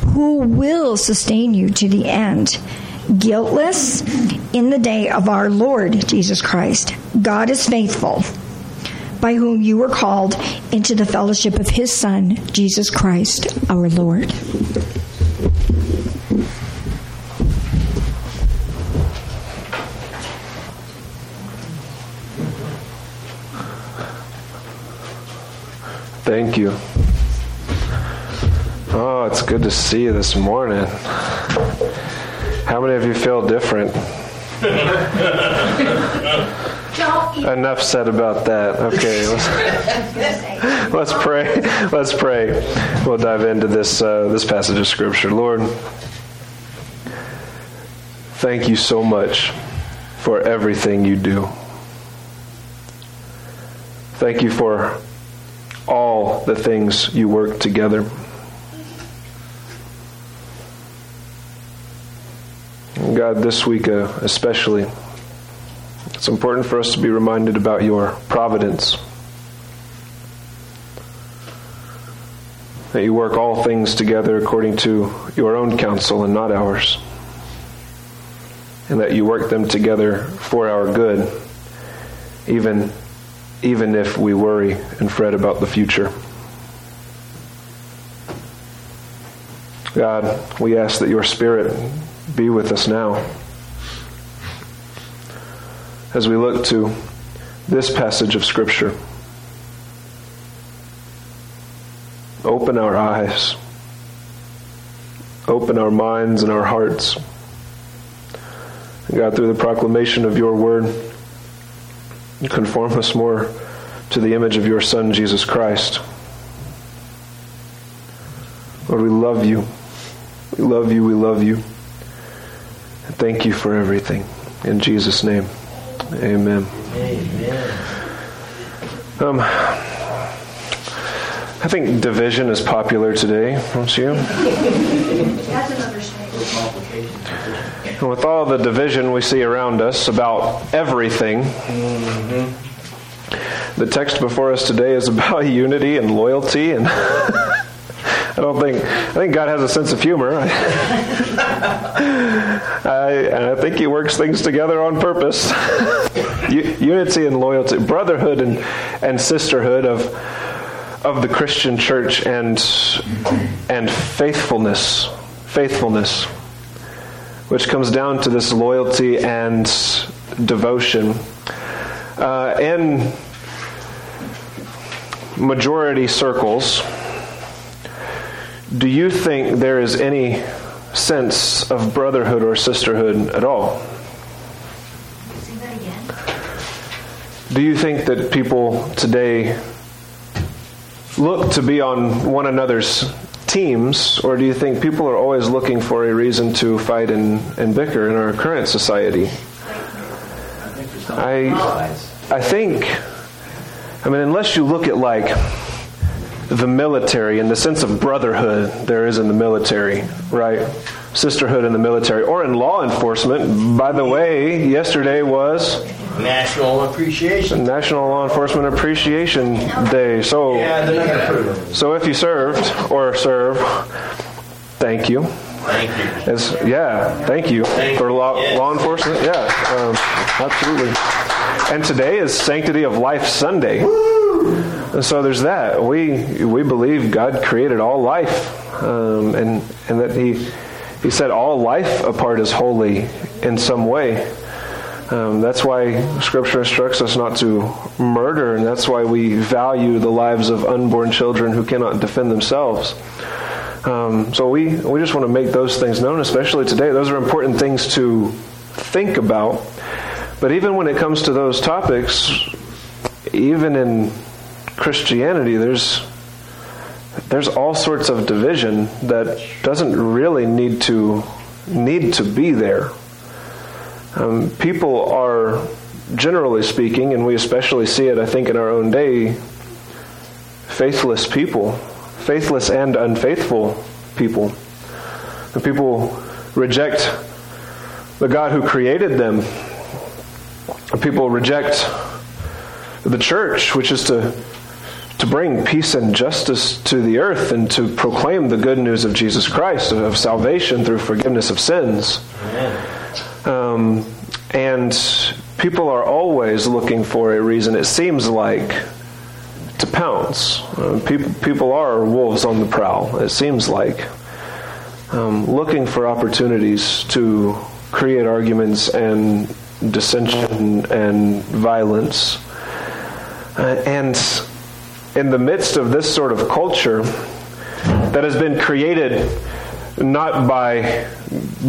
who will sustain you to the end, guiltless in the day of our Lord Jesus Christ. God is faithful, by whom you were called into the fellowship of his Son, Jesus Christ, our Lord. Thank you. Oh, it's good to see you this morning. How many of you feel different? Enough said about that. Okay, let's pray. Let's pray. We'll dive into this passage of Scripture. Lord, thank you so much for everything you do. Thank you for all the things you work together. And God, this week especially, it's important for us to be reminded about your providence, that you work all things together according to your own counsel and not ours, and that you work them together for our good, even if we worry and fret about the future. God, we ask that your Spirit be with us now. As we look to this passage of Scripture, open our eyes, open our minds and our hearts. And God, through the proclamation of your word, conform us more to the image of your Son, Jesus Christ. Lord, we love you. We love you. We love you. And thank you for everything. In Jesus' name, amen. Amen. I think division is popular today, don't you? That's an understatement. And with all the division we see around us about everything, the text before us today is about unity and loyalty, and I think God has a sense of humor. I think he works things together on purpose. Unity and loyalty, brotherhood and sisterhood of the Christian church, and faithfulness. Which comes down to this loyalty and devotion. In majority circles, do you think there is any sense of brotherhood or sisterhood at all? Say that again. Do you think that people today look to be on one another's teams, or do you think people are always looking for a reason to fight and bicker in our current society? I think, unless you look at like the military and the sense of brotherhood there is in the military, right? Sisterhood in the military, or in law enforcement. By the way, yesterday was National Law Enforcement Appreciation Day. So, so if you served or serve, thank you. Thank you. Thank you for law enforcement. Yeah, absolutely. And today is Sanctity of Life Sunday. Woo! And so there's that. We believe God created all life, and that He set all life apart as holy in some way. That's why Scripture instructs us not to murder, and that's why we value the lives of unborn children who cannot defend themselves. So we just want to make those things known, especially today. Those are important things to think about. But even when it comes to those topics, even in Christianity, there's there's all sorts of division that doesn't really need to be there. People are, generally speaking, and we especially see it, I think, in our own day, faithless people, faithless and unfaithful people. The people reject the God who created them. The people reject the church, which is to bring peace and justice to the earth and to proclaim the good news of Jesus Christ, of salvation through forgiveness of sins. Amen. And people are always looking for a reason, it seems like, to pounce. People are wolves on the prowl, it seems like, looking for opportunities to create arguments and dissension and violence. And in the midst of this sort of culture that has been created not by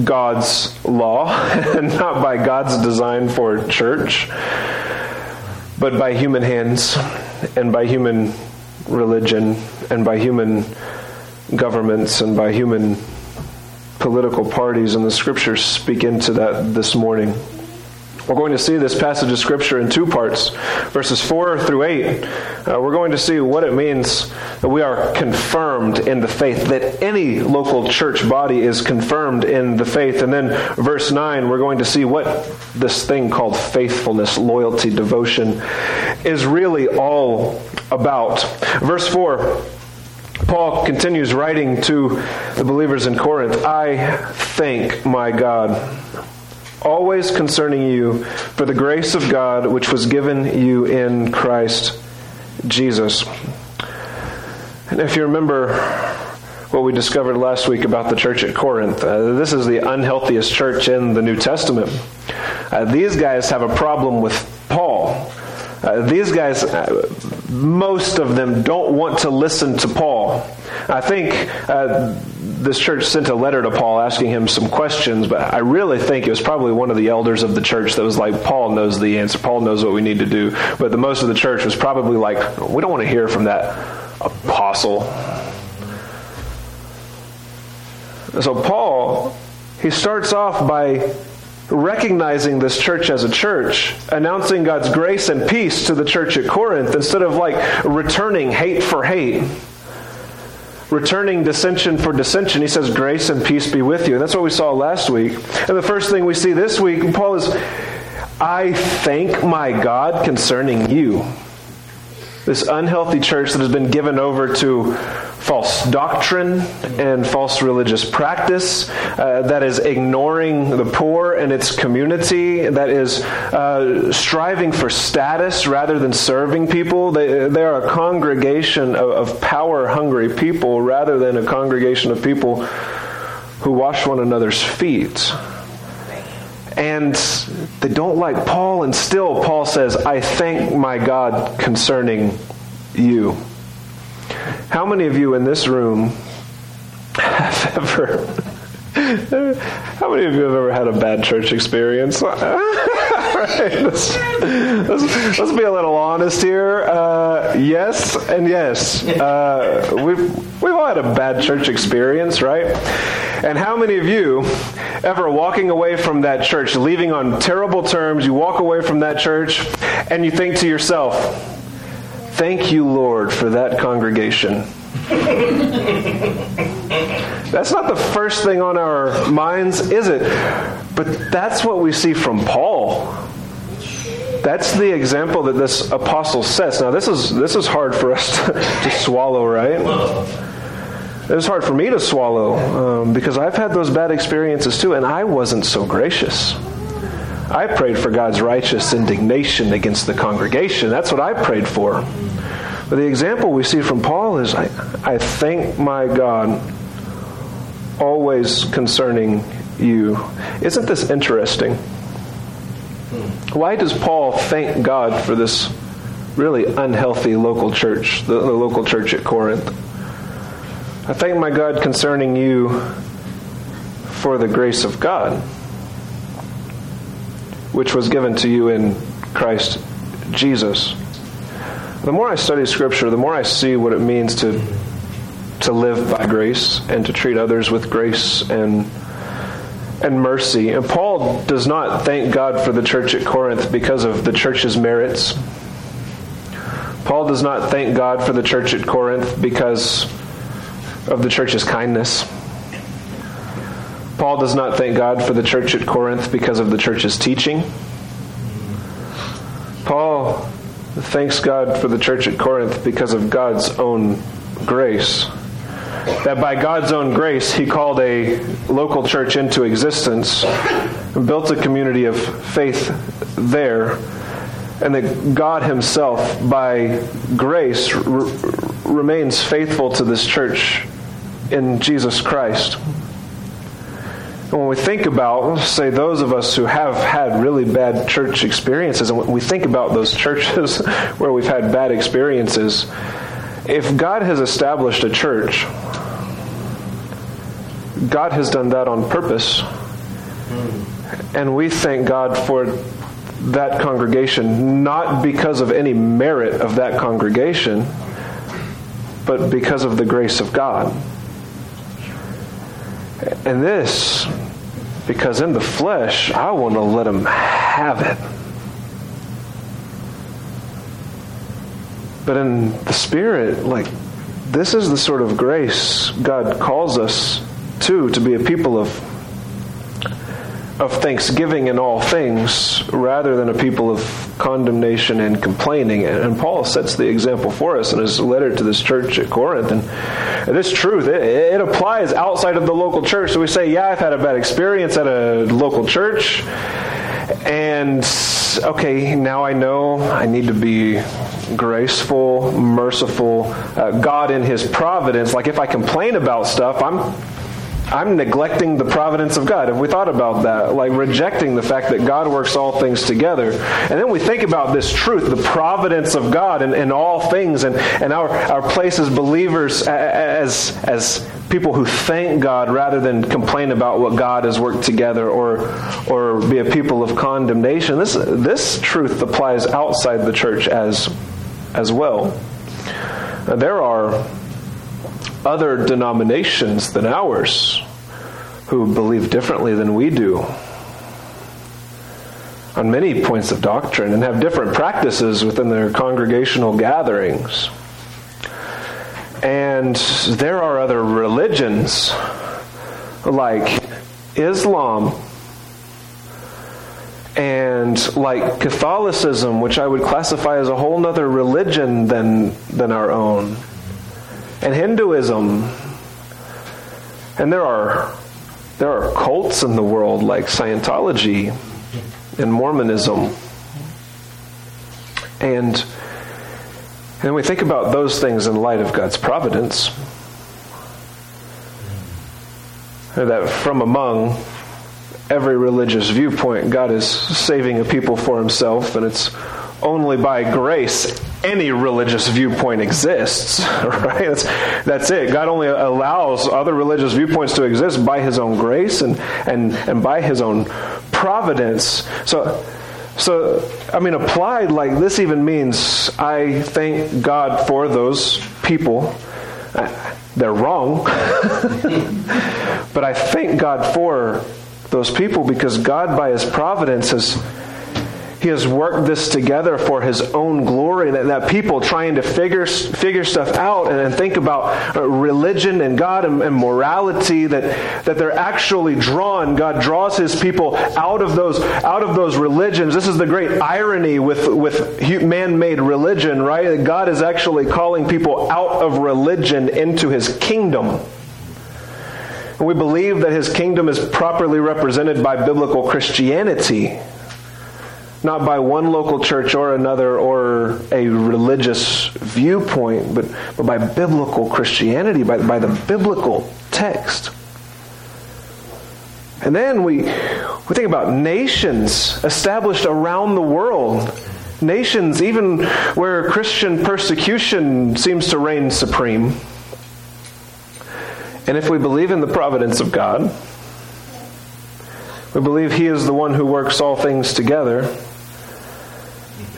God's law and not by God's design for church, but by human hands and by human religion and by human governments and by human political parties, and the scriptures speak into that this morning. We're going to see this passage of Scripture in two parts, verses 4 through 8. We're going to see what it means that we are confirmed in the faith, that any local church body is confirmed in the faith. And then verse 9, we're going to see what this thing called faithfulness, loyalty, devotion is really all about. Verse 4, Paul continues writing to the believers in Corinth, "I thank my God, always concerning you, for the grace of God which was given you in Christ Jesus." And if you remember what we discovered last week about the church at Corinth, this is the unhealthiest church in the New Testament. These guys have a problem with Paul. These guys, most of them, don't want to listen to Paul. I think this church sent a letter to Paul asking him some questions, but I really think it was probably one of the elders of the church that was like, Paul knows the answer, Paul knows what we need to do. But the most of the church was probably like, we don't want to hear from that apostle. So Paul, he starts off by recognizing this church as a church, announcing God's grace and peace to the church at Corinth, instead of like returning hate for hate, returning dissension for dissension. He says, grace and peace be with you. And that's what we saw last week. And the first thing we see this week, Paul is, I thank my God concerning you. This unhealthy church that has been given over to false doctrine and false religious practice, that is ignoring the poor and its community, that is striving for status rather than serving people. They are a congregation of power-hungry people rather than a congregation of people who wash one another's feet. And they don't like Paul, and still Paul says, I thank my God concerning you. How many of you in this room have ever, how many of you have ever had a bad church experience? Right, let's be a little honest here. Yes and yes. We've all had a bad church experience, right? And how many of you ever walking away from that church, leaving on terrible terms, you walk away from that church and you think to yourself, thank you, Lord, for that congregation. That's not the first thing on our minds, is it? But that's what we see from Paul. That's the example that this apostle sets. Now, this is hard for us to swallow, right? It was hard for me to swallow because I've had those bad experiences too, and I wasn't so gracious. I prayed for God's righteous indignation against the congregation. That's what I prayed for. But the example we see from Paul is, I thank my God always concerning you. Isn't this interesting? Why does Paul thank God for this really unhealthy local church, the local church at Corinth? I thank my God concerning you for the grace of God, which was given to you in Christ Jesus. The more I study Scripture, the more I see what it means to to live by grace and to treat others with grace and mercy. And Paul does not thank God for the church at Corinth because of the church's merits. Paul does not thank God for the church at Corinth because of the church's kindness. Paul does not thank God for the church at Corinth because of the church's teaching. Paul thanks God for the church at Corinth because of God's own grace. That by God's own grace, he called a local church into existence and built a community of faith there. And that God himself, by grace, remains faithful to this church in Jesus Christ. And when we think about, say, those of us who have had really bad church experiences, and when we think about those churches where we've had bad experiences, if God has established a church, God has done that on purpose. And we thank God for that congregation, not because of any merit of that congregation, but because of the grace of God. And this, because in the flesh, I want to let him have it. But in the spirit, like, this is the sort of grace God calls us to be a people of thanksgiving in all things, rather than a people of condemnation and complaining. And Paul sets the example for us in his letter to this church at Corinth. And this truth, it applies outside of the local church. So we say, yeah, I've had a bad experience at a local church, and okay, now I know I need to be graceful, merciful. God in his providence, like if I complain about stuff, I'm neglecting the providence of God. Have we thought about that? Like rejecting the fact that God works all things together. And then we think about this truth, the providence of God in all things, and our place as believers, as people who thank God rather than complain about what God has worked together or be a people of condemnation. This truth applies outside the church as well. Now, there are other denominations than ours who believe differently than we do on many points of doctrine and have different practices within their congregational gatherings. And there are other religions like Islam and like Catholicism, which I would classify as a whole nother religion than our own. And Hinduism, and there are cults in the world like Scientology and Mormonism, and we think about those things in light of God's providence, that from among every religious viewpoint, God is saving a people for himself, and it's only by grace any religious viewpoint exists, right? That's it. God only allows other religious viewpoints to exist by his own grace and by his own providence. So, I mean, applied like this even means I thank God for those people. They're wrong. But I thank God for those people because God by his providence He has worked this together for his own glory. That people trying to figure stuff out and think about religion and God and morality, that they're actually drawn. God draws his people out of those religions. This is the great irony with man-made religion, right? That God is actually calling people out of religion into his kingdom. And we believe that his kingdom is properly represented by biblical Christianity, not by one local church or another or a religious viewpoint, but by biblical Christianity, by the biblical text. And then we think about nations established around the world. Nations even where Christian persecution seems to reign supreme. And if we believe in the providence of God, we believe he is the one who works all things together,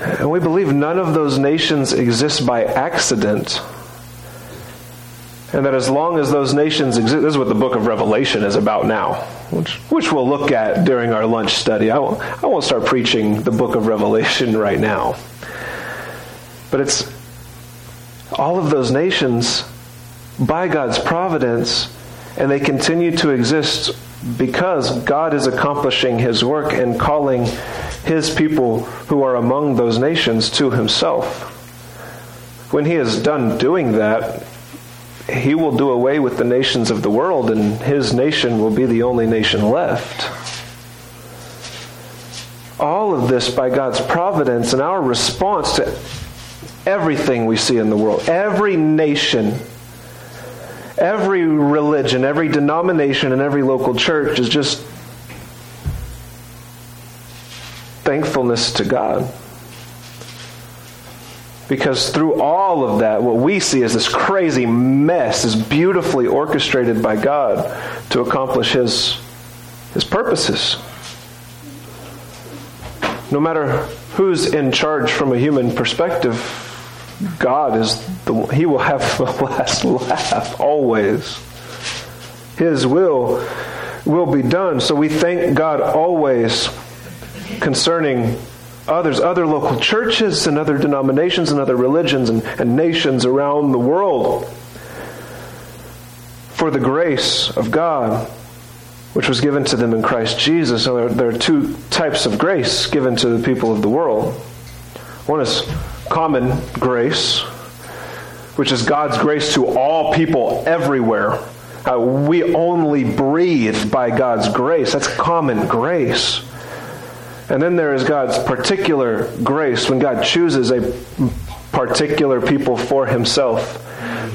and we believe none of those nations exist by accident. And that as long as those nations exist, this is what the book of Revelation is about now, which we'll look at during our lunch study. I won't start preaching the book of Revelation right now. But it's all of those nations by God's providence, and they continue to exist because God is accomplishing His work and calling His people who are among those nations to Himself. When He is done doing that, He will do away with the nations of the world, and His nation will be the only nation left. All of this by God's providence, and our response to everything we see in the world, every nation, every religion, every denomination, and every local church is just thankfulness to God. Because through all of that, what we see is this crazy mess is beautifully orchestrated by God to accomplish His purposes. No matter who's in charge from a human perspective, God He will have the last laugh always. His will be done. So we thank God always concerning others, other local churches and other denominations and other religions and nations around the world for the grace of God which was given to them in Christ Jesus. So there are two types of grace given to the people of the world. One is common grace, which is God's grace to all people everywhere. We only breathe by God's grace. That's common grace. And then there is God's particular grace when God chooses a particular people for Himself,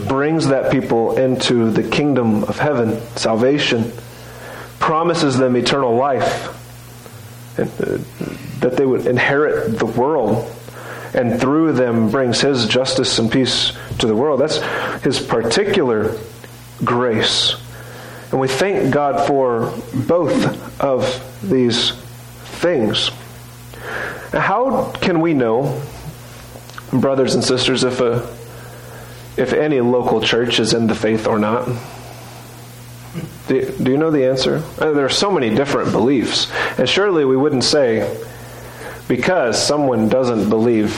brings that people into the kingdom of heaven, salvation, promises them eternal life, and that they would inherit the world, and through them brings His justice and peace to the world. That's His particular grace. And we thank God for both of these things. How can we know, brothers and sisters, if any local church is in the faith or not? Do you know the answer? There are so many different beliefs, and surely we wouldn't say because someone doesn't believe.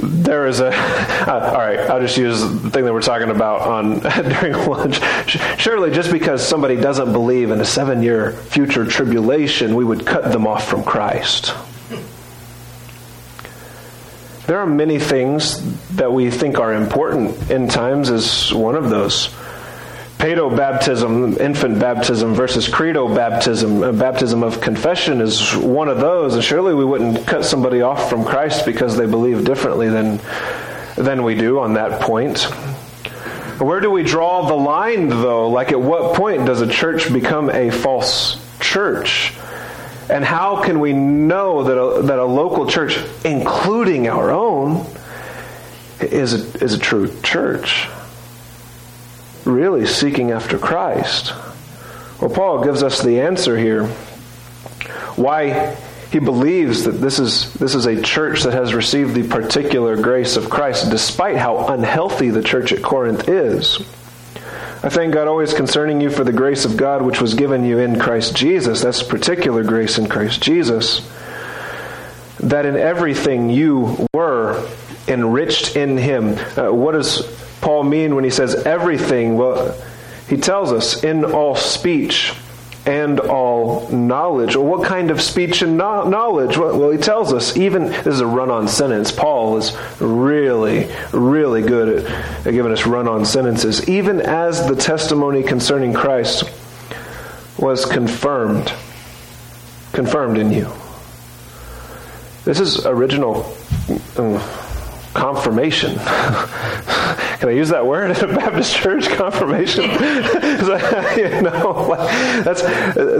There is all right, I'll just use the thing that we're talking about during lunch. Surely just because somebody doesn't believe in a 7-year future tribulation, we would cut them off from Christ. There are many things that we think are important in times is one of those. Paedo-baptism, infant baptism versus credo-baptism, a baptism of confession is one of those, and surely we wouldn't cut somebody off from Christ because they believe differently than we do on that point. Where do we draw the line, though? Like, at what point does a church become a false church? And how can we know that a local church, including our own, is a true church? Really seeking after Christ. Well, Paul gives us the answer here. Why he believes that this is a church that has received the particular grace of Christ, despite how unhealthy the church at Corinth is. I thank God always concerning you for the grace of God which was given you in Christ Jesus. That's particular grace in Christ Jesus. That in everything you were enriched in Him. What does Paul mean when he says everything? Well, he tells us in all speech and all knowledge. Well, what kind of speech and knowledge? Well, he tells us even, this is a run-on sentence. Paul is really, really good at giving us run-on sentences. Even as the testimony concerning Christ was confirmed in you. This is original confirmation. Can I use that word at a Baptist church? Confirmation?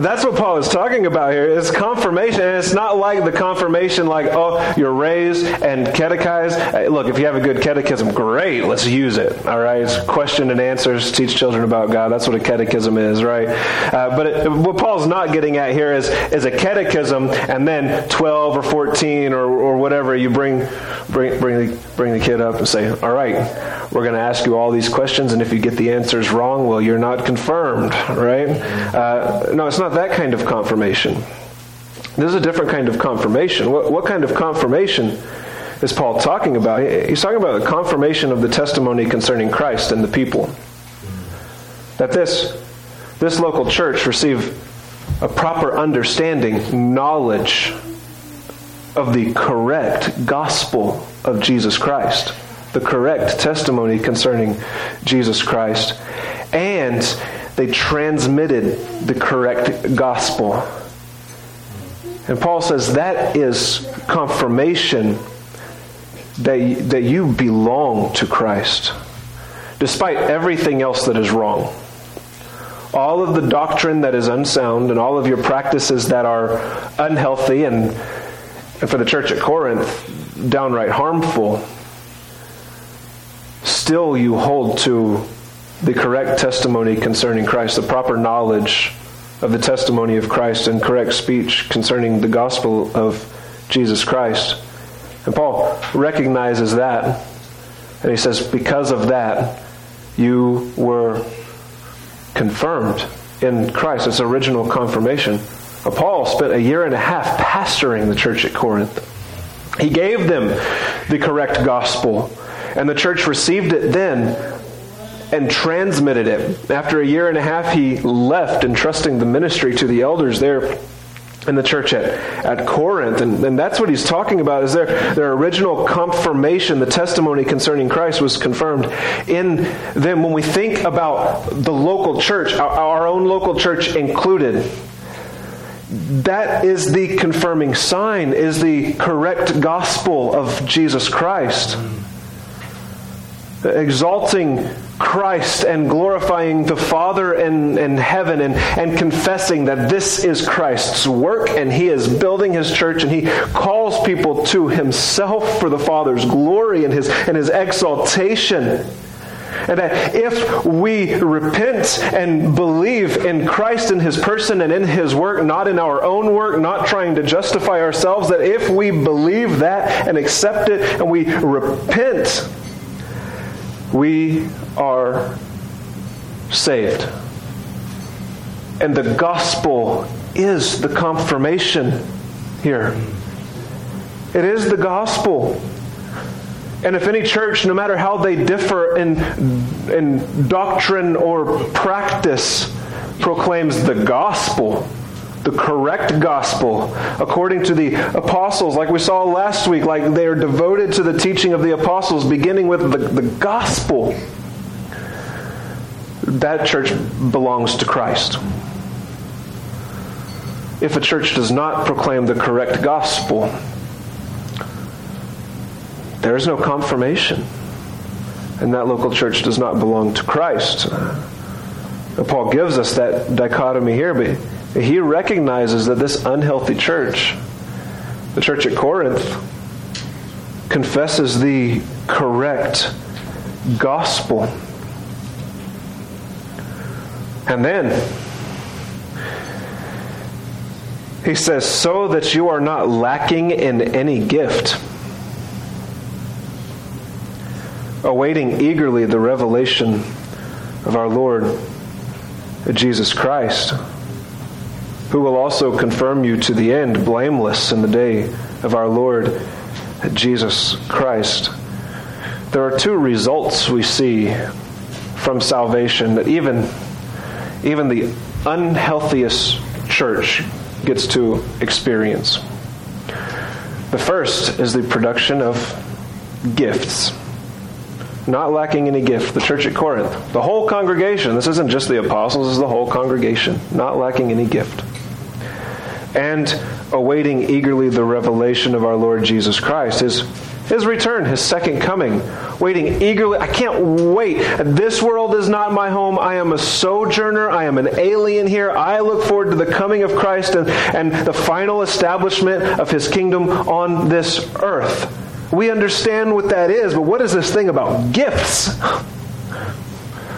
That's what Paul is talking about here. It's confirmation, and it's not like the confirmation like, oh, you're raised and catechized. Hey, look, if you have a good catechism, great, let's use it. All right, it's question and answers, teach children about God. That's what a catechism is, right? But what Paul's not getting at here is a catechism, and then 12 or 14 or whatever, you bring the kid up and say, all right, We're going to ask you all these questions, and if you get the answers wrong, well, you're not confirmed, right? No, it's not that kind of confirmation. This is a different kind of confirmation. What kind of confirmation is Paul talking about? He's talking about the confirmation of the testimony concerning Christ and the people. That this local church receive a proper understanding, knowledge of the correct gospel of Jesus Christ, the correct testimony concerning Jesus Christ, and they transmitted the correct gospel. And Paul says that is confirmation that you belong to Christ, despite everything else that is wrong. All of the doctrine that is unsound and all of your practices that are unhealthy and for the church at Corinth, downright harmful, still you hold to the correct testimony concerning Christ, the proper knowledge of the testimony of Christ and correct speech concerning the gospel of Jesus Christ. And Paul recognizes that, and he says, because of that, you were confirmed in Christ. It's original confirmation. Paul spent 1.5 years pastoring the church at Corinth. He gave them the correct gospel, and the church received it then and transmitted it. After 1.5 years, he left, entrusting the ministry to the elders there in the church at Corinth. And that's what he's talking about, is their original confirmation, the testimony concerning Christ was confirmed in them. When we think about the local church, our own local church included, that is the confirming sign, is the correct gospel of Jesus Christ. Exalting Christ and glorifying the Father in heaven and confessing that this is Christ's work and He is building His church and He calls people to Himself for the Father's glory and His exaltation. And that if we repent and believe in Christ, in His person and in His work, not in our own work, not trying to justify ourselves, that if we believe that and accept it and we repent, we are saved. And the gospel is the confirmation here. It is the gospel. And if any church, no matter how they differ in doctrine or practice, proclaims the gospel, the correct gospel, according to the apostles, like we saw last week, like they are devoted to the teaching of the apostles, beginning with the gospel, that church belongs to Christ. If a church does not proclaim the correct gospel, there is no confirmation, and that local church does not belong to Christ. Paul gives us that dichotomy here, but he recognizes that this unhealthy church, the church at Corinth, confesses the correct gospel. And then he says, so that you are not lacking in any gift, awaiting eagerly the revelation of our Lord Jesus Christ, who will also confirm you to the end, blameless in the day of our Lord Jesus Christ. There are two results we see from salvation that even the unhealthiest church gets to experience. The first is the production of gifts. Not lacking any gift, the church at Corinth, the whole congregation. This isn't just the apostles, it's the whole congregation. Not lacking any gift. And awaiting eagerly the revelation of our Lord Jesus Christ, His return, His second coming. Waiting eagerly. I can't wait. This world is not my home. I am a sojourner. I am an alien here. I look forward to the coming of Christ and the final establishment of His kingdom on this earth. We understand what that is, but what is this thing about gifts?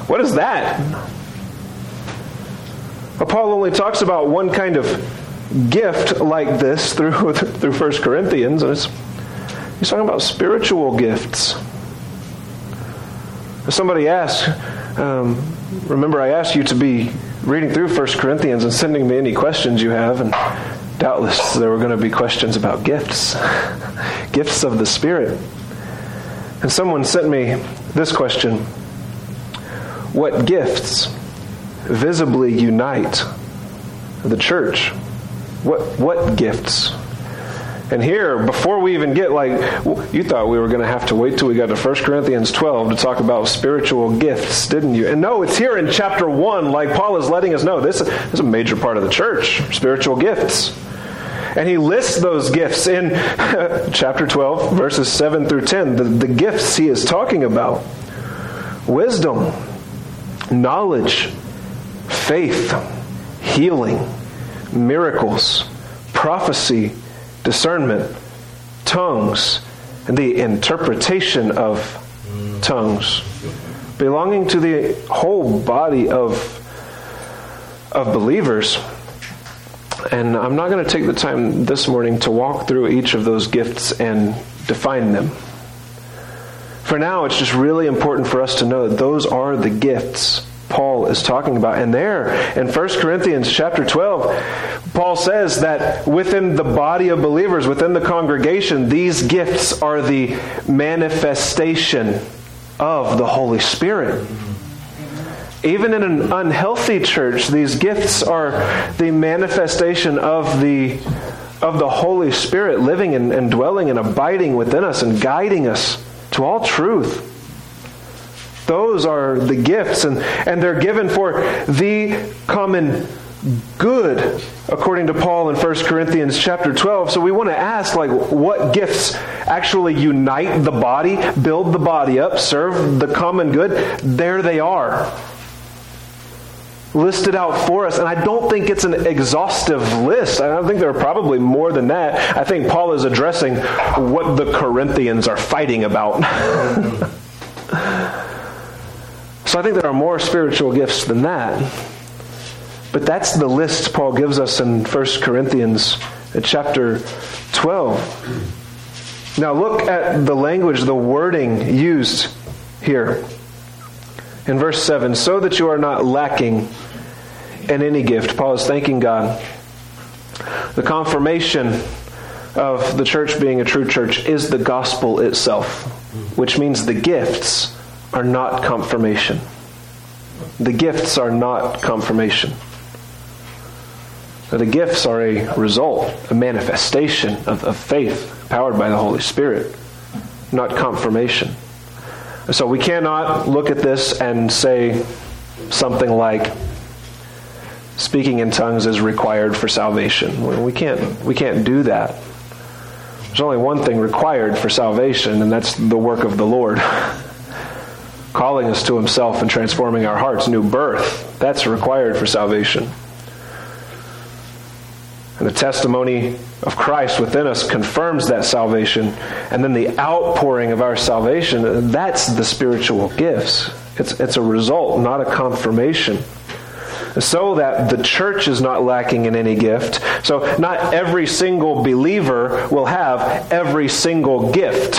What is that? Well, Paul only talks about one kind of gift like this through 1 Corinthians, and he's talking about spiritual gifts. If somebody asks, remember I asked you to be reading through 1 Corinthians and sending me any questions you have, and doubtless there were going to be questions about gifts, gifts of the Spirit. And someone sent me this question: what gifts visibly unite the church? What gifts? And here, before we even get, you thought we were going to have to wait till we got to 1 Corinthians 12 to talk about spiritual gifts, didn't you? And no, it's here in chapter 1, Paul is letting us know, this is a major part of the church, spiritual gifts. And he lists those gifts in chapter 12, verses 7 through 10, the gifts he is talking about. Wisdom, knowledge, faith, healing, miracles, prophecy, discernment, tongues, and the interpretation of tongues, belonging to the whole body of believers. And I'm not going to take the time this morning to walk through each of those gifts and define them. For now, it's just really important for us to know that those are the gifts Paul is talking about. And there, in 1 Corinthians chapter 12, Paul says that within the body of believers, within the congregation, these gifts are the manifestation of the Holy Spirit. Even in an unhealthy church, these gifts are the manifestation of the Holy Spirit living and dwelling and abiding within us and guiding us to all truth. Those are the gifts, and they're given for the common good, according to Paul in 1 Corinthians chapter 12. So we want to ask, what gifts actually unite the body, build the body up, serve the common good? There they are, listed out for us. And I don't think it's an exhaustive list. I don't think there are probably more than that. I think Paul is addressing what the Corinthians are fighting about. So I think there are more spiritual gifts than that. But that's the list Paul gives us in 1 Corinthians chapter 12. Now look at the language, the wording used here. In verse 7, so that you are not lacking in any gift. Paul is thanking God. The confirmation of the church being a true church is the gospel itself, which means the gifts are not confirmation. The gifts are not confirmation. The gifts are a result, a manifestation of faith powered by the Holy Spirit, not confirmation. So we cannot look at this and say something like speaking in tongues is required for salvation. We can't do that. There's only one thing required for salvation, and that's the work of the Lord, calling us to Himself and transforming our hearts, new birth. That's required for salvation. And the testimony of Christ within us confirms that salvation. And then the outpouring of our salvation, that's the spiritual gifts. It's a result, not a confirmation. So that the church is not lacking in any gift. So not every single believer will have every single gift.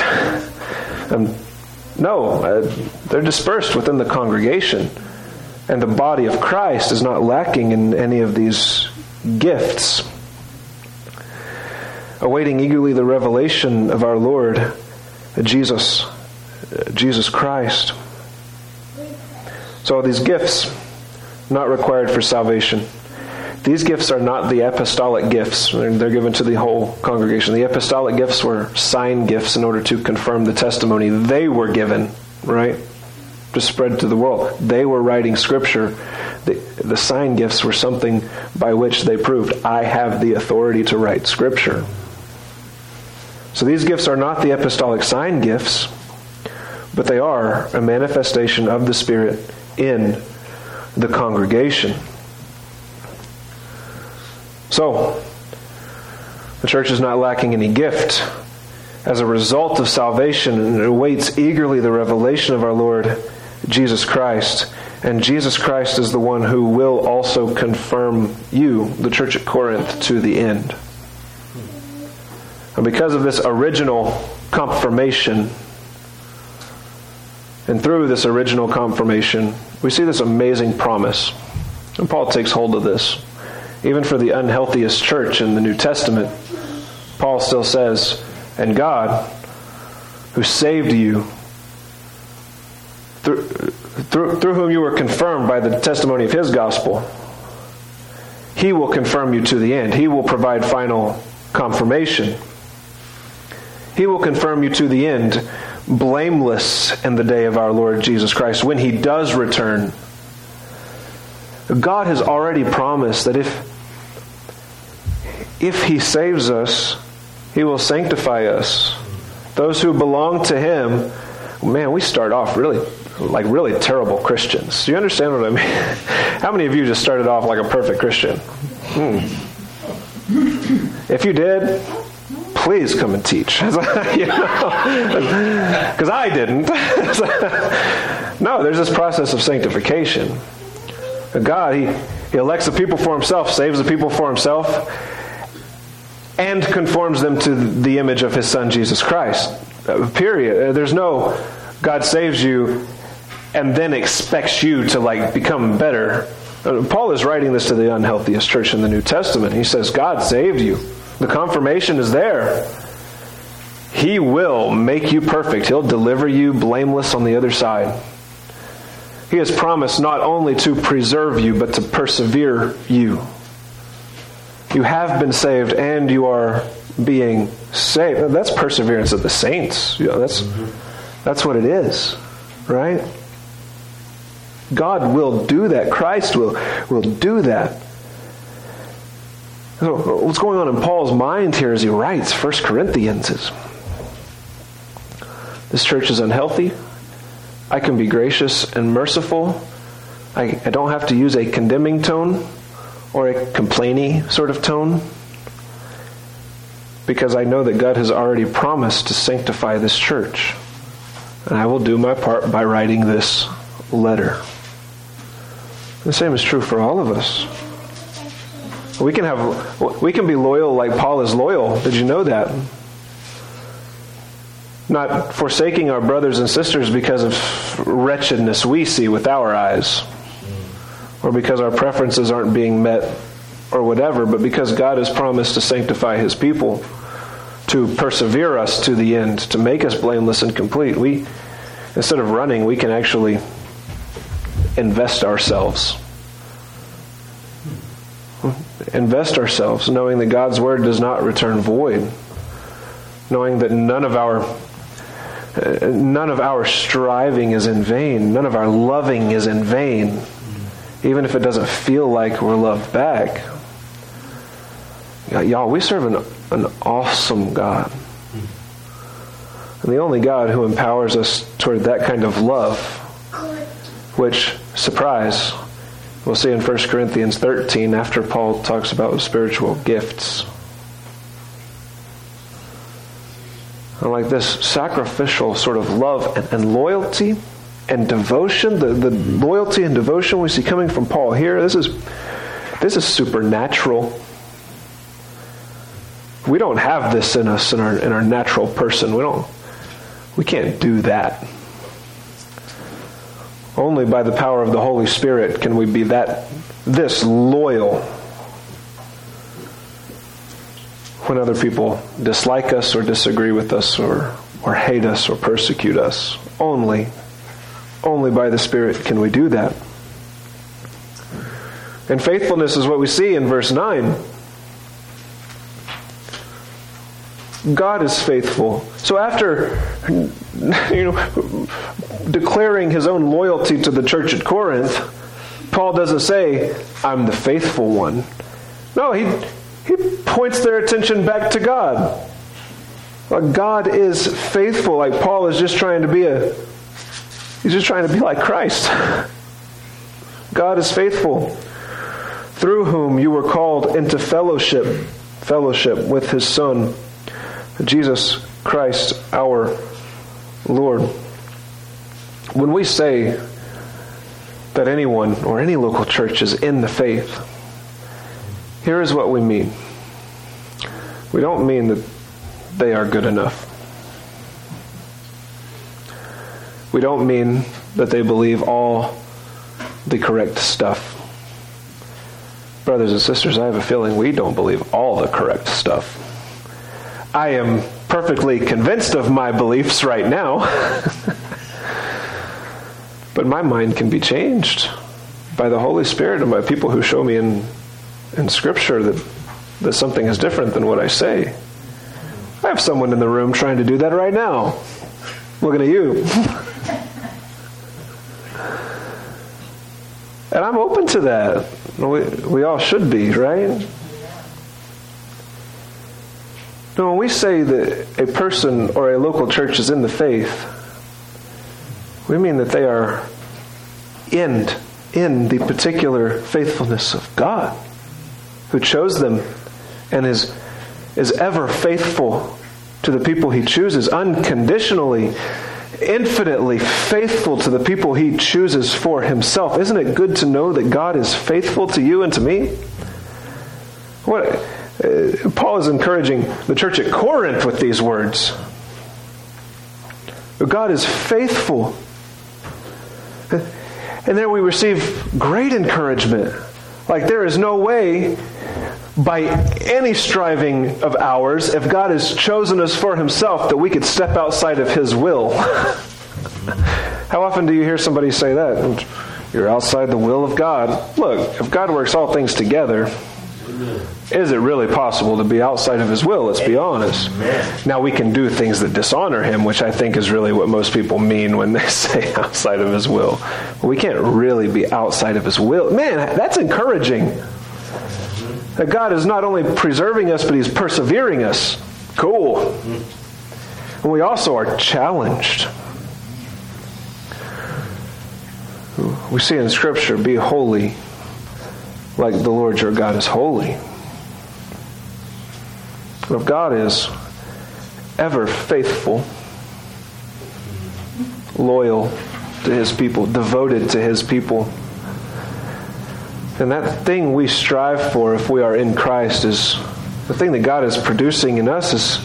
They're dispersed within the congregation. And the body of Christ is not lacking in any of these gifts. Awaiting eagerly the revelation of our Lord, Jesus Christ. So these gifts, not required for salvation. These gifts are not the apostolic gifts. They're given to the whole congregation. The apostolic gifts were sign gifts in order to confirm the testimony they were given, right? To spread to the world. They were writing Scripture. The sign gifts were something by which they proved, I have the authority to write Scripture. So these gifts are not the apostolic sign gifts, but they are a manifestation of the Spirit in the congregation. So, the church is not lacking any gift. As a result of salvation, and it awaits eagerly the revelation of our Lord Jesus Christ. And Jesus Christ is the one who will also confirm you, the church at Corinth, to the end. And because of this original confirmation, And through this original confirmation, we see this amazing promise. And Paul takes hold of this. Even for the unhealthiest church in the New Testament, Paul still says, and God, who saved you, through whom you were confirmed by the testimony of his gospel, he will confirm you to the end. He will provide final confirmation. He will confirm you to the end, blameless in the day of our Lord Jesus Christ, when he does return. God has already promised that if he saves us, he will sanctify us. Those who belong to him, man, we start off really terrible Christians. Do you understand what I mean? How many of you just started off like a perfect Christian? If you did, please come and teach. Because I didn't. No, there's this process of sanctification. God, he elects the people for himself, saves the people for himself, and conforms them to the image of his son, Jesus Christ. Period. There's no God saves you and then expects you to become better. Paul is writing this to the unhealthiest church in the New Testament. He says, God saved you. The confirmation is there. He will make you perfect. He'll deliver you blameless on the other side. He has promised not only to preserve you, but to persevere you. You have been saved and you are being saved. That's perseverance of the saints. You know, that's what it is, right? God will do that. Christ will do that. So what's going on in Paul's mind here as he writes 1 Corinthians is, this church is unhealthy. I can be gracious and merciful. I don't have to use a condemning tone or a complainy sort of tone, because I know that God has already promised to sanctify this church. And I will do my part by writing this letter. The same is true for all of us. We can be loyal like Paul is loyal. Did you know that? Not forsaking our brothers and sisters because of wretchedness we see with our eyes, or because our preferences aren't being met or whatever, but because God has promised to sanctify his people, to persevere us to the end, to make us blameless and complete. We, instead of running, we can actually invest ourselves. Invest ourselves, knowing that God's word does not return void, knowing that none of our striving is in vain, none of our loving is in vain, even if it doesn't feel like we're loved back. Y'all, we serve an awesome God. And the only God who empowers us toward that kind of love, which, surprise, we'll see in 1 Corinthians 13 after Paul talks about spiritual gifts. And like this sacrificial sort of love and loyalty and devotion, the loyalty and devotion we see coming from Paul here, this is supernatural. We don't have this in us, in our natural person. We can't do that. Only by the power of the Holy Spirit can we be this loyal when other people dislike us or disagree with us or hate us or persecute us. Only by the Spirit can we do that. And faithfulness is what we see in verse 9. God is faithful. So after declaring his own loyalty to the church at Corinth, Paul doesn't say, I'm the faithful one. No, he points their attention back to God. God is faithful. Like Paul is just trying to be he's just trying to be like Christ. God is faithful, through whom you were called into fellowship with his Son, Jesus Christ, our Lord. When we say that anyone or any local church is in the faith, here is what we mean. We don't mean that they are good enough. we don't mean that they believe all the correct stuff. Brothers and sisters, I have a feeling we don't believe all the correct stuff. I am perfectly convinced of my beliefs right now. But my mind can be changed by the Holy Spirit and by people who show me in Scripture that something is different than what I say. I have someone in the room trying to do that right now. Looking at you. And I'm open to that. We all should be, right? No, when we say that a person or a local church is in the faith, we mean that they are in the particular faithfulness of God, who chose them and is ever faithful to the people He chooses, unconditionally, infinitely faithful to the people He chooses for Himself. Isn't it good to know that God is faithful to you and to me? Paul is encouraging the church at Corinth with these words. God is faithful. And there we receive great encouragement. Like, there is no way by any striving of ours, if God has chosen us for Himself, that we could step outside of His will. How often do you hear somebody say that? You're outside the will of God. Look, if God works all things together, is it really possible to be outside of His will? Let's be honest. Now, we can do things that dishonor Him, which I think is really what most people mean when they say outside of His will. We can't really be outside of His will. Man, that's encouraging. That God is not only preserving us, but He's persevering us. Cool. And we also are challenged. We see in Scripture, be holy like the Lord your God is holy. If God is ever faithful, loyal to His people, devoted to His people, and that thing we strive for if we are in Christ is the thing that God is producing in us is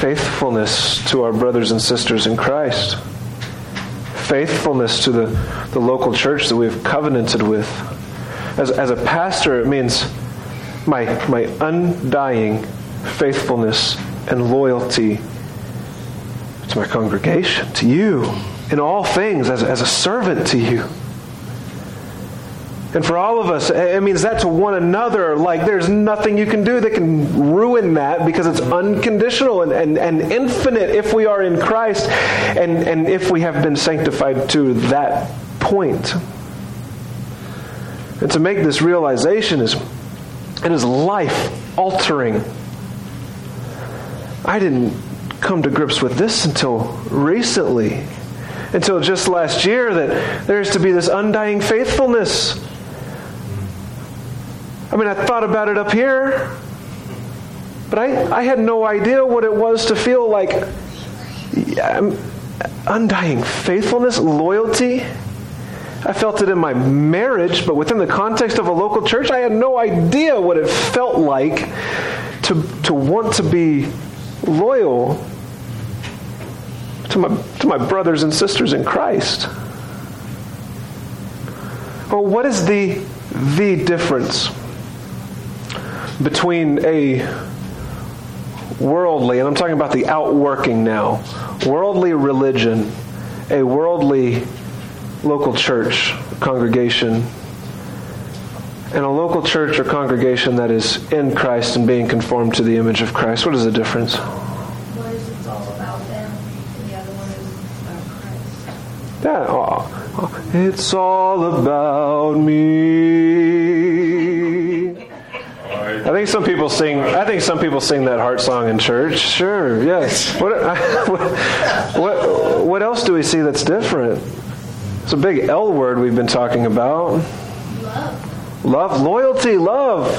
faithfulness to our brothers and sisters in Christ. Faithfulness to the local church that we've covenanted with. As a pastor, it means my undying faithfulness and loyalty to my congregation, to you, in all things, as a servant to you. And for all of us, it means that to one another, like there's nothing you can do that can ruin that, because it's unconditional and infinite if we are in Christ and if we have been sanctified to that point. And to make this realization is life-altering. I didn't come to grips with this until recently, until just last year, that there's to be this undying faithfulness. I mean, I thought about it up here, but I had no idea what it was to feel like undying faithfulness, loyalty. I felt it in my marriage, but within the context of a local church, I had no idea what it felt like to want to be loyal to my brothers and sisters in Christ. Well, what is the difference between a worldly, and I'm talking about the outworking now, worldly religion, a worldly local church congregation, and a local church or congregation that is in Christ and being conformed to the image of Christ? What is the difference? One is all about them, and the other one is about Christ. Yeah, it's all about me. I think some people sing that heart song in church. Sure, yes. What else do we see that's different? It's a big L word we've been talking about. Love, loyalty, love.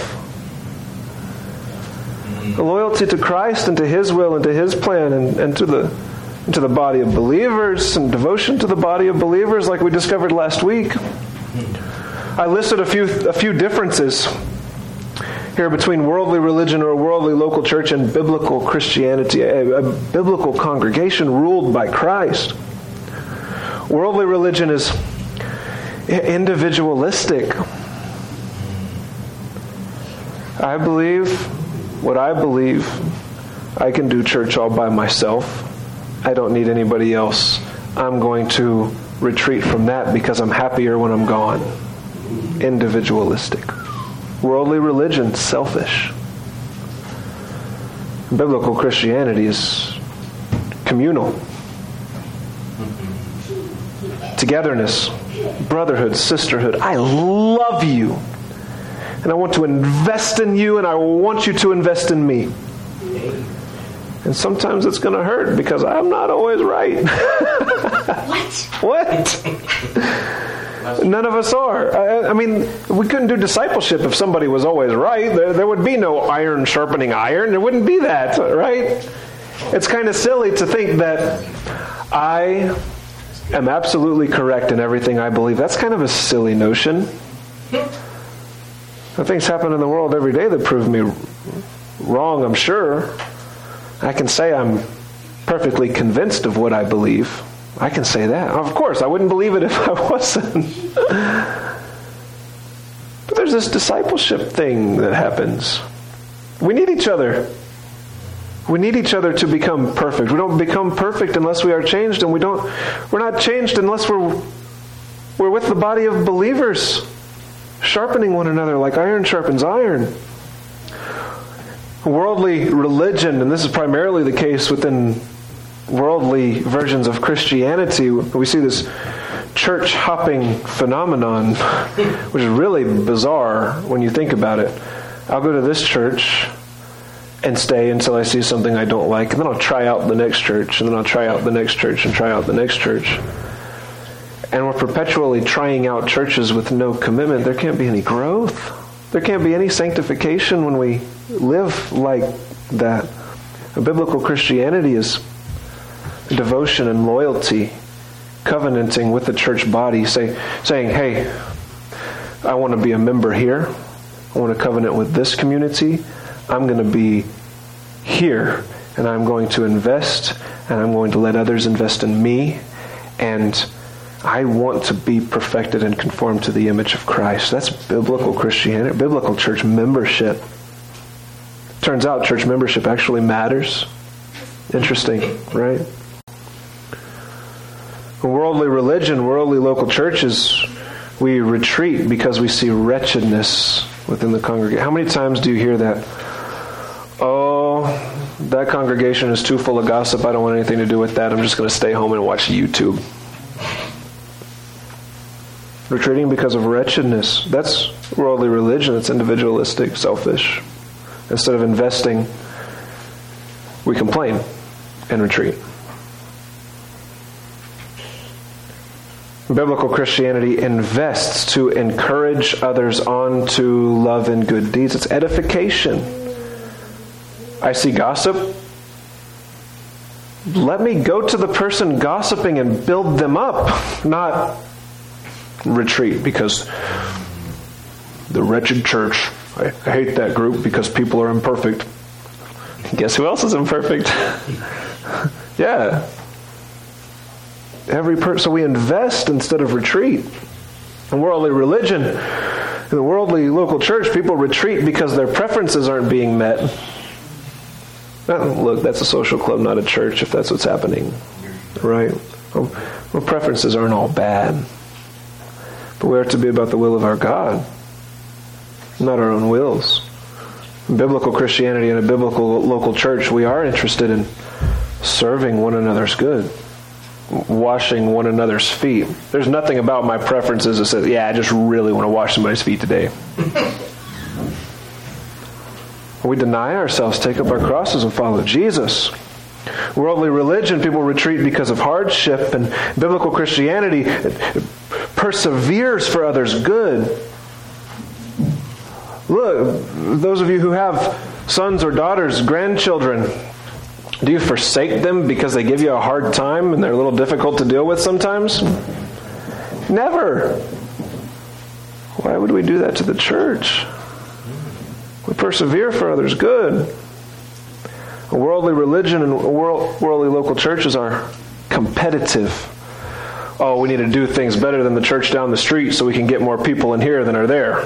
The loyalty to Christ and to His will and to His plan and to the body of believers, and devotion to the body of believers, like we discovered last week. I listed a few differences here between worldly religion or worldly local church and biblical Christianity, a biblical congregation ruled by Christ. Worldly religion is individualistic. I believe what I believe. I can do church all by myself. I don't need anybody else. I'm going to retreat from that because I'm happier when I'm gone. Individualistic. Worldly religion, selfish. Biblical Christianity is communal. Togetherness, brotherhood, sisterhood. I love you. And I want to invest in you, and I want you to invest in me. And sometimes it's going to hurt because I'm not always right. What? None of us are. I mean, we couldn't do discipleship if somebody was always right. There would be no iron sharpening iron. There wouldn't be that, right? It's kind of silly to think that I am absolutely correct in everything I believe. That's kind of a silly notion. Things happen in the world every day that prove me wrong, I'm sure. I can say I'm perfectly convinced of what I believe. I can say that. Of course, I wouldn't believe it if I wasn't. But there's this discipleship thing that happens. We need each other. We need each other to become perfect. We don't become perfect unless we are changed, and we're not changed unless we're with the body of believers, sharpening one another like iron sharpens iron. Worldly religion, and this is primarily the case within worldly versions of Christianity, we see this church hopping phenomenon, which is really bizarre when you think about it. I'll go to this church and stay until I see something I don't like, and then I'll try out the next church, and then I'll try out the next church, and try out the next church. And we're perpetually trying out churches with no commitment. There can't be any growth. There can't be any sanctification when we live like that. Biblical Christianity is devotion and loyalty, covenanting with the church body, saying, hey, I want to be a member here. I want to covenant with this community. I'm going to be here, and I'm going to invest, and I'm going to let others invest in me, and I want to be perfected and conformed to the image of Christ. That's biblical Christianity, biblical church membership. Turns out church membership actually matters. Interesting, right? In worldly religion, worldly local churches, we retreat because we see wretchedness within the congregation. How many times do you hear that? Oh, that congregation is too full of gossip. I don't want anything to do with that. I'm just going to stay home and watch YouTube. Retreating because of wretchedness. That's worldly religion. It's individualistic, selfish. Instead of investing, we complain and retreat. Biblical Christianity invests to encourage others on to love and good deeds. It's edification. I see gossip. Let me go to the person gossiping and build them up, not retreat because the wretched church, I hate that group because people are imperfect. Guess who else is imperfect? Yeah. So we invest instead of retreat. In worldly religion, in the worldly local church, people retreat because their preferences aren't being met. Look, that's a social club, not a church, if that's what's happening. Right? Well, preferences aren't all bad. But we are to be about the will of our God, not our own wills. In biblical Christianity and a biblical local church, we are interested in serving one another's good, washing one another's feet. There's nothing about my preferences that says, yeah, I just really want to wash somebody's feet today. We deny ourselves, take up our crosses, and follow Jesus. Worldly religion, people retreat because of hardship, and biblical Christianity perseveres for others' good. Look, those of you who have sons or daughters, grandchildren, do you forsake them because they give you a hard time and they're a little difficult to deal with sometimes? Never. Why would we do that to the church? We persevere for others' good. A worldly religion and worldly local churches are competitive. Oh, we need to do things better than the church down the street so we can get more people in here than are there.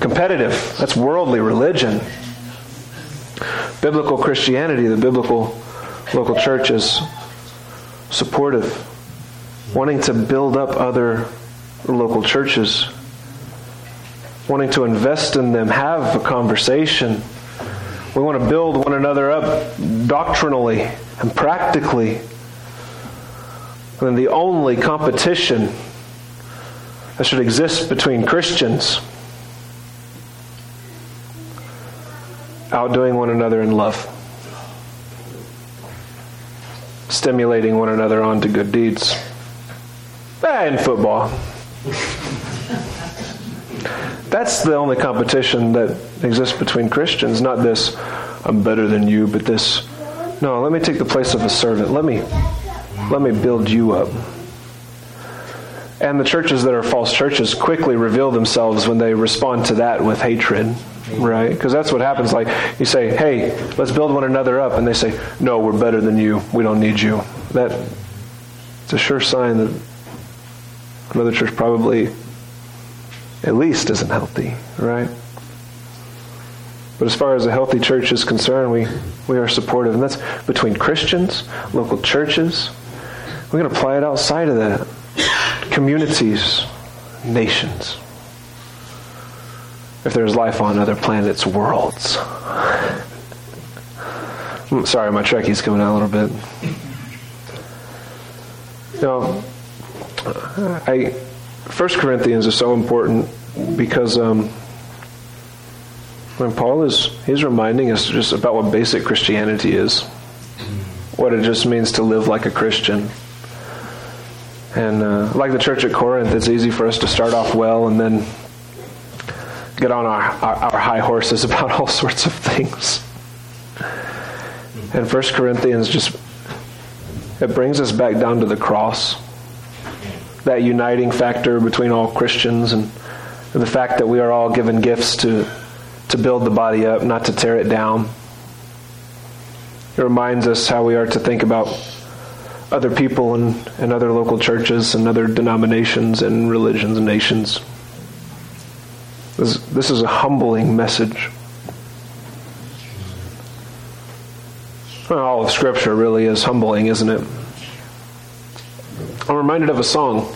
Competitive. That's worldly religion. Biblical Christianity, the biblical local church, is supportive, wanting to build up other local churches, wanting to invest in them, have a conversation. We want to build one another up doctrinally and practically. And the only competition that should exist between Christians, outdoing one another in love, stimulating one another on to good deeds. And football. That's the only competition that exists between Christians. Not this, I'm better than you, but this, no, let me take the place of a servant. Let me build you up. And the churches that are false churches quickly reveal themselves when they respond to that with hatred, right? Because that's what happens. Like, you say, hey, let's build one another up. And they say, no, we're better than you. We don't need you. It's a sure sign that another church probably at least isn't healthy, right? But as far as a healthy church is concerned, we are supportive. And that's between Christians, local churches. We're going to apply it outside of that. Communities, nations. If there's life on other planets, worlds. Sorry, my Trekkie's coming out a little bit. Now, 1 Corinthians is so important because when Paul he's reminding us just about what basic Christianity is, what it just means to live like a Christian. And like the church at Corinth, it's easy for us to start off well and then get on our high horses about all sorts of things. And 1 Corinthians it brings us back down to the cross. That uniting factor between all Christians and the fact that we are all given gifts to build the body up, not to tear it down. It reminds us how we are to think about other people and other local churches and other denominations and religions and nations. This is a humbling message. Well, all of Scripture really is humbling, isn't it? I'm reminded of a song.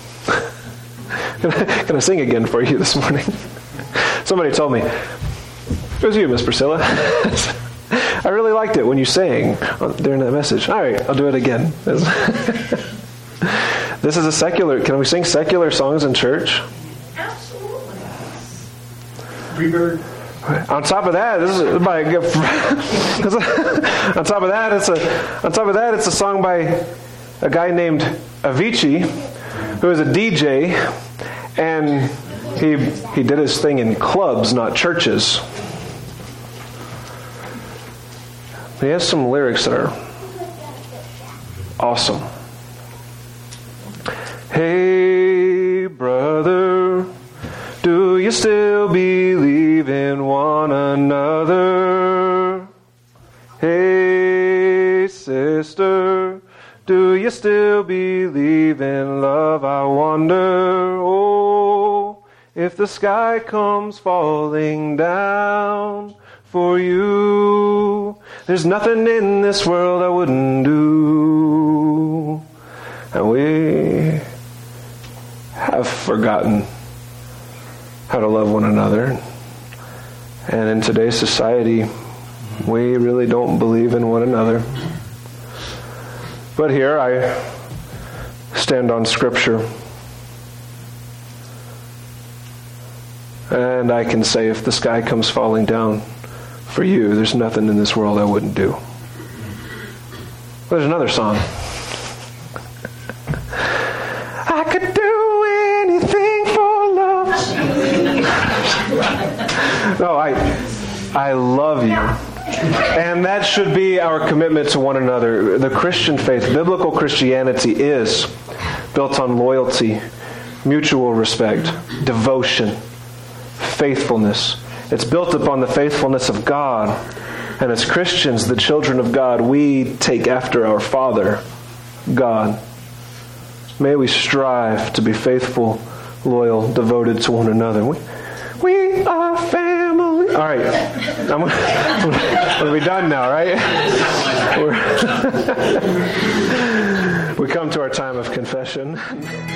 Can I sing again for you this morning? Somebody told me, it was you, Miss Priscilla. I really liked it when you sang during that message. All right, I'll do it again. This is a secular. Can we sing secular songs in church? Absolutely. Freebird. On top of that, this is by a good on top of that, it's a song by a guy named Avicii, who is a DJ, and he did his thing in clubs, not churches. He has some lyrics that are awesome. Hey, brother, do you still believe in one another? Hey, sister, do you still believe in love? I wonder, oh, if the sky comes falling down for you, there's nothing in this world I wouldn't do. And we have forgotten how to love one another. And in today's society, we really don't believe in one another. But here I stand on Scripture. And I can say, if the sky comes falling down for you, there's nothing in this world I wouldn't do. There's another song. I could do anything for love. No, I love you. And that should be our commitment to one another. The Christian faith, biblical Christianity, is built on loyalty, mutual respect, devotion, faithfulness, It's built upon the faithfulness of God. And as Christians, the children of God, we take after our Father, God. May we strive to be faithful, loyal, devoted to one another. We are family. All right. I'm going to be done now, right? We come to our time of confession.